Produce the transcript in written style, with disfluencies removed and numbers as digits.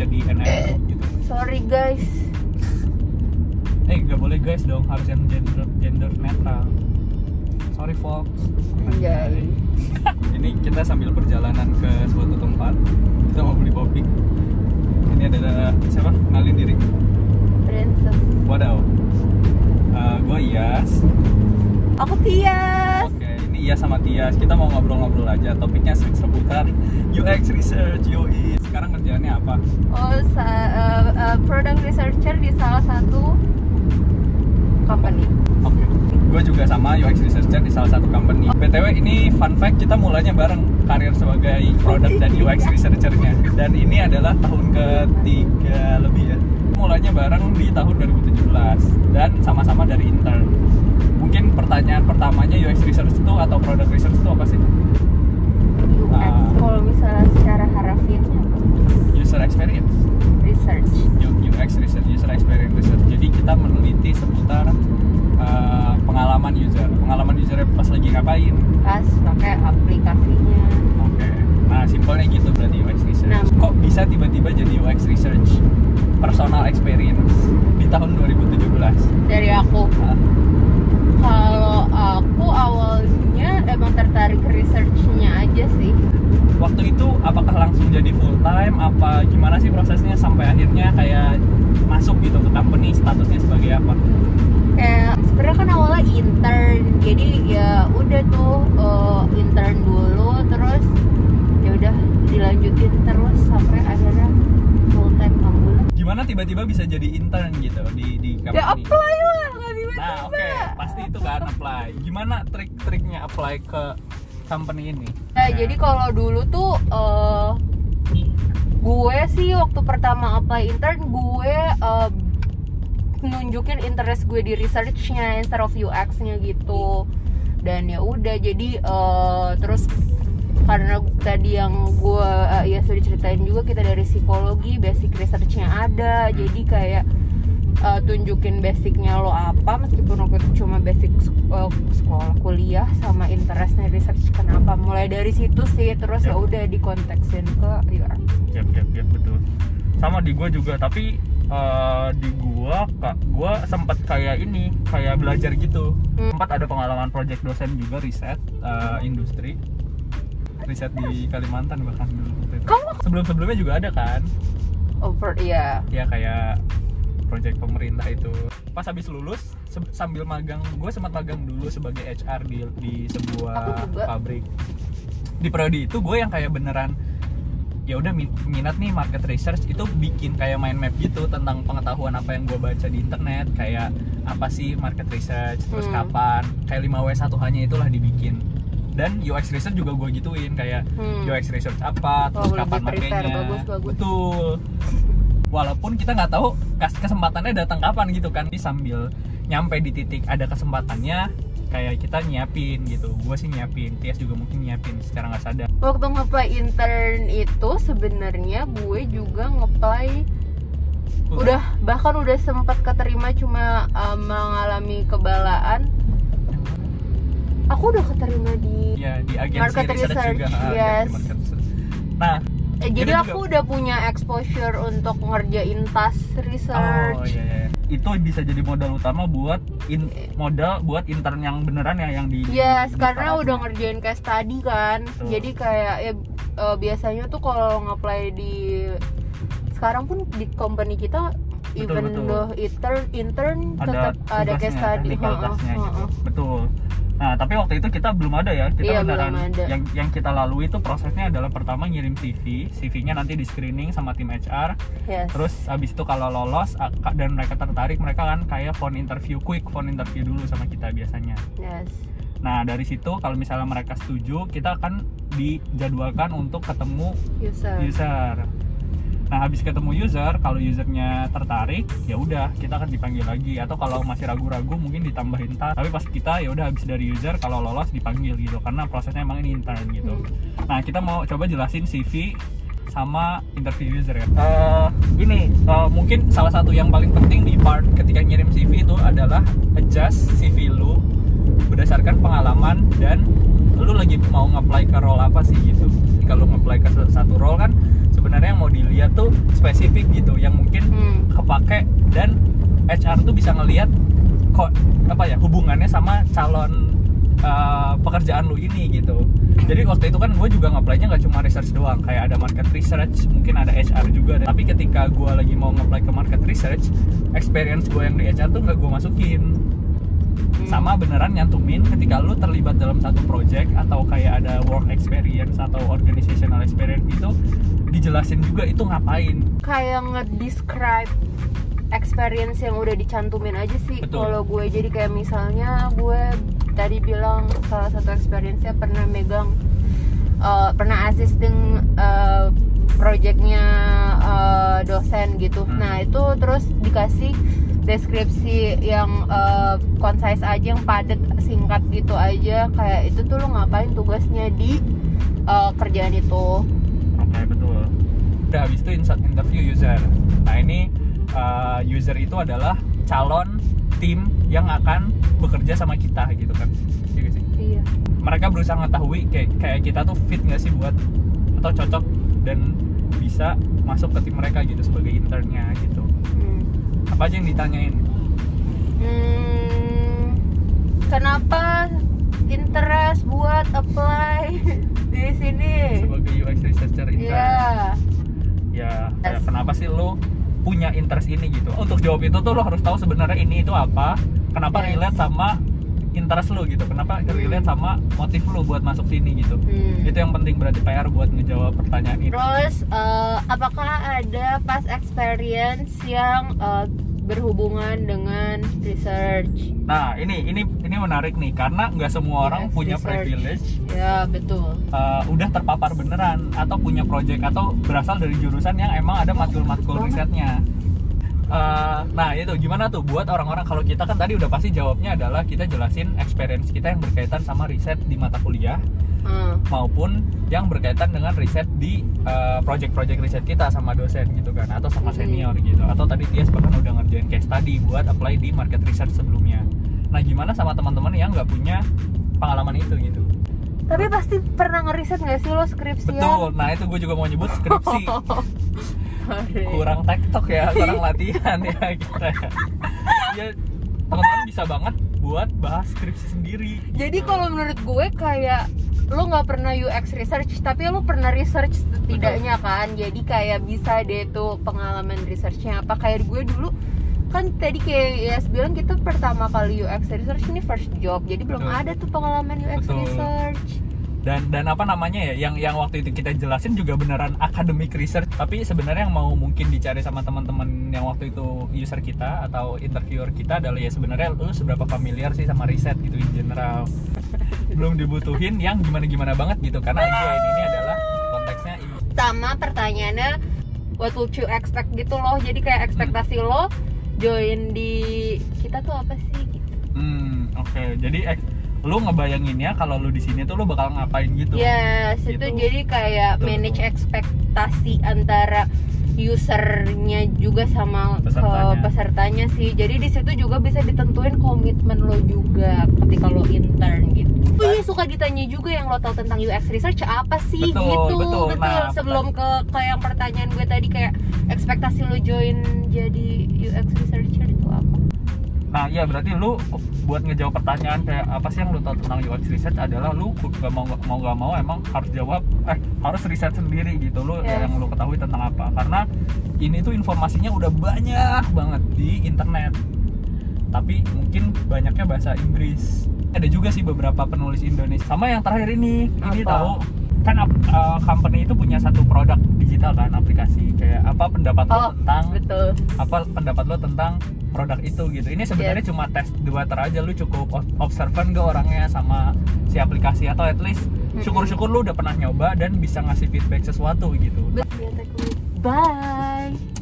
jadi NR gitu. Sorry guys. Gak boleh guys dong, harus yang gender netral. Sorry folks. Anjay. Ini kita sambil perjalanan ke suatu tempat, kita mau beli popik. Ini ada siapa? Kenalin diri. Princess. Wadaw. Gue Ias. Aku Tias. Oke, ini Ias sama Tias. Kita mau ngobrol-ngobrol aja. Topiknya seputar UX research, UI. Sekarang kerjaannya apa? Oh, product researcher di salah satu company. Oke. Okay. Gue juga sama UX researcher di salah satu company. BTW ini fun fact, kita mulainya bareng karir sebagai product dan UX researcher-nya. Dan ini adalah tahun ketiga lebih ya. Mulainya bareng di tahun 2017 dan sama-sama dari intern. Mungkin pertanyaan pertamanya, UX research itu atau product research itu apa sih? UX kalau misalnya secara harafiahnya user experience research. UX research, user experience research. Jadi kita meneliti seputar pengalaman user pas lagi ngapain, pas pakai aplikasinya. Oke. Nah simpelnya gitu berarti UX research. Nah, kok bisa tiba-tiba jadi UX research personal experience di tahun 2017 dari aku? Kalau aku awalnya emang tertarik researchnya aja sih. Waktu itu apakah langsung jadi full time, apa gimana sih prosesnya sampai akhirnya kayak masuk gitu ke company? Statusnya sebagai apa? Sebenarnya kan awalnya intern, jadi ya udah tuh intern dulu, terus ya udah dilanjutin terus sampai akhirnya full time ambulan. Gimana tiba-tiba bisa jadi intern gitu di company? Ya apply lah, nggak tiba-tiba. Nah oke, pasti itu kan apply. Gimana trik-triknya apply ke company ini? Nah jadi kalau dulu tuh gue sih waktu pertama apply intern gue nunjukin interest gue di research-nya instead of UX-nya gitu. Dan ya udah jadi terus karena tadi yang gue ya sudah ceritain juga, kita dari psikologi, basic research-nya ada. Jadi kayak tunjukin basicnya lo apa, meskipun aku cuma basic sekolah, kuliah sama interest-nya research kenapa. Mulai dari situ sih, terus ya udah dikonteksin ke UX. Yep, betul. Sama di gue juga, tapi di gua sempat kayak ini, kayak belajar gitu. Sempat ada pengalaman project dosen juga, riset industri, riset di Kalimantan bahkan dulu. Sebelum-sebelumnya juga ada kan? Iya. Ya kayak project pemerintah itu. Pas habis lulus sambil magang, gue sempat magang dulu sebagai HR di sebuah pabrik. Di periode itu gue yang kayak beneran ya udah minat nih market research, itu bikin kayak mind map gitu tentang pengetahuan apa yang gue baca di internet, kayak apa sih market research, terus kapan, kayak 5W1H-nya itulah dibikin. Dan UX research juga gue gituin, kayak UX research apa, terus kapan makainya. Betul. Walaupun kita nggak tahu kesempatannya datang kapan gitu kan, sambil nyampe di titik ada kesempatannya kayak kita nyiapin gitu. Gue sih nyiapin, Tias juga mungkin nyiapin secara nggak sadar. Waktu ngeplay intern itu sebenarnya gue juga ngeplay bahkan udah sempat keterima, cuma mengalami kebalaan. Aku udah keterima di agensi market research juga. Yes. Market research. Nah jadi aku udah punya exposure untuk ngerjain task research. Itu bisa jadi modal utama buat intern yang beneran ya, yang di karena udah ngerjain case tadi kan. Jadi kayak ya, biasanya tuh kalau nge-apply di sekarang pun di company kita, even though intern tetap ada case study. Betul. Nah, tapi waktu itu kita belum ada ya, kita beneran yang kita lalui itu prosesnya adalah pertama ngirim CV-nya nanti di screening sama tim HR. Yes. Terus abis itu kalau lolos dan mereka tertarik, mereka kan kayak quick phone interview dulu sama kita biasanya. Yes. Nah, dari situ kalau misalnya mereka setuju, kita akan dijadwalkan untuk ketemu user. Nah, habis ketemu user, kalau usernya tertarik, ya udah kita akan dipanggil lagi, atau kalau masih ragu-ragu mungkin ditambahin task. Tapi pas kita ya udah habis dari user, kalau lolos dipanggil gitu, karena prosesnya emang ini intern gitu. Nah, kita mau coba jelasin CV sama interview user ya. Mungkin salah satu yang paling penting di part ketika ngirim CV itu adalah adjust CV lu berdasarkan pengalaman dan lu lagi mau nge-apply ke role apa sih gitu. ketika lu ngeplay ke satu role kan sebenarnya yang mau dilihat tuh spesifik gitu, yang mungkin kepake, dan HR tuh bisa ngelihat kok apa ya hubungannya sama calon pekerjaan lu ini gitu. Jadi waktu itu kan gue juga ngeplay-nya nggak cuma research doang, kayak ada market research, mungkin ada HR juga. Tapi ketika gue lagi mau ngeplay ke market research, experience gue yang di HR tuh nggak gue masukin. Sama beneran nyantumin ketika lu terlibat dalam satu project atau kayak ada work experience atau organizational experience itu dijelasin juga itu ngapain, kayak nge-describe experience yang udah dicantumin aja sih kalau gue. Jadi kayak misalnya gue tadi bilang salah satu experience-nya pernah megang pernah assisting project-nya dosen gitu. Nah itu terus dikasih deskripsi yang concise aja, yang padat, singkat gitu aja, kayak itu tuh lo ngapain tugasnya di kerjaan itu. Oke, betul. Udah, habis itu insight interview user. Nah ini user itu adalah calon tim yang akan bekerja sama kita gitu kan. Iya. Mereka berusaha mengetahui kayak kita tuh fit nggak sih buat atau cocok dan bisa masuk ke tim mereka gitu sebagai internnya gitu. Apa aja yang ditanyain? Kenapa interest buat apply di sini? Sebagai UX researcher intern. Ya, kenapa sih lo punya interest ini gitu? Untuk jawab itu tuh lo harus tahu sebenarnya ini itu apa, kenapa relate sama interest lo gitu, kenapa relate sama motif lo buat masuk sini gitu. Itu yang penting berarti PR buat ngejawab pertanyaan ini. Terus apakah ada past experience yang berhubungan dengan research? Nah ini menarik nih karena nggak semua orang punya privilege. Ya betul. Udah terpapar beneran atau punya project atau berasal dari jurusan yang emang ada matkul-matkul risetnya. Nah itu gimana tuh buat orang-orang, kalau kita kan tadi udah pasti jawabnya adalah kita jelasin experience kita yang berkaitan sama riset di mata kuliah maupun yang berkaitan dengan riset di project-project riset kita sama dosen gitu kan, atau sama senior gitu, atau tadi Tias bahkan udah ngerjain case study buat apply di market research sebelumnya. Nah gimana sama teman-teman yang nggak punya pengalaman itu gitu? Tapi pasti pernah ngeriset nggak sih lo skripsian? Betul, nah itu gue juga mau nyebut skripsi. Kurang TikTok ya, kurang latihan ya kita. Ya teman-teman bisa banget buat bahas skripsi sendiri. Jadi kalau menurut gue kayak lo nggak pernah UX research tapi lo pernah research setidaknya kan. Jadi kayak bisa deh tuh pengalaman researchnya apa. Kayak gue dulu kan tadi kayak ya bilang kita pertama kali UX research ini first job. Jadi belum ada tuh pengalaman UX research. Dan apa namanya ya yang waktu itu kita jelasin juga beneran academic research, tapi sebenarnya yang mau mungkin dicari sama teman-teman yang waktu itu user kita atau interviewer kita adalah ya sebenarnya lu seberapa familiar sih sama riset gitu in general. Belum dibutuhin yang gimana-gimana banget gitu karena ini adalah konteksnya ini. Sama pertanyaannya what would you expect gitu loh. Jadi kayak ekspektasi lo join di kita tuh apa sih gitu. Oke. Jadi lu ngebayanginnya kalau lu di sini tuh lu bakal ngapain gitu. Yes, gitu. Itu jadi kayak manage ekspektasi antara usernya juga sama pesertanya sih. Jadi di situ juga bisa ditentuin komitmen lo juga ketika lo intern gitu. Iya, suka ditanya juga yang lo tahu tentang UX research apa sih betul. Nah, sebelum ke yang pertanyaan gue tadi kayak ekspektasi lo join jadi UX researcher itu apa? Nah iya, berarti lu buat ngejawab pertanyaan kayak apa sih yang lu tahu tentang UX research adalah lu gak mau emang harus jawab harus riset sendiri gitu lu yang lu ketahui tentang apa, karena ini tuh informasinya udah banyak banget di internet tapi mungkin banyaknya bahasa Inggris. Ada juga sih beberapa penulis Indonesia sama yang terakhir ini tahu kan company itu punya satu produk digital kan, aplikasi, kayak apa pendapat lo tentang apa pendapat lo tentang produk itu gitu. Ini sebenarnya cuma test the water aja, lu cukup observan gak orangnya sama si aplikasi, atau at least syukur-syukur lu udah pernah nyoba dan bisa ngasih feedback sesuatu gitu. Bye.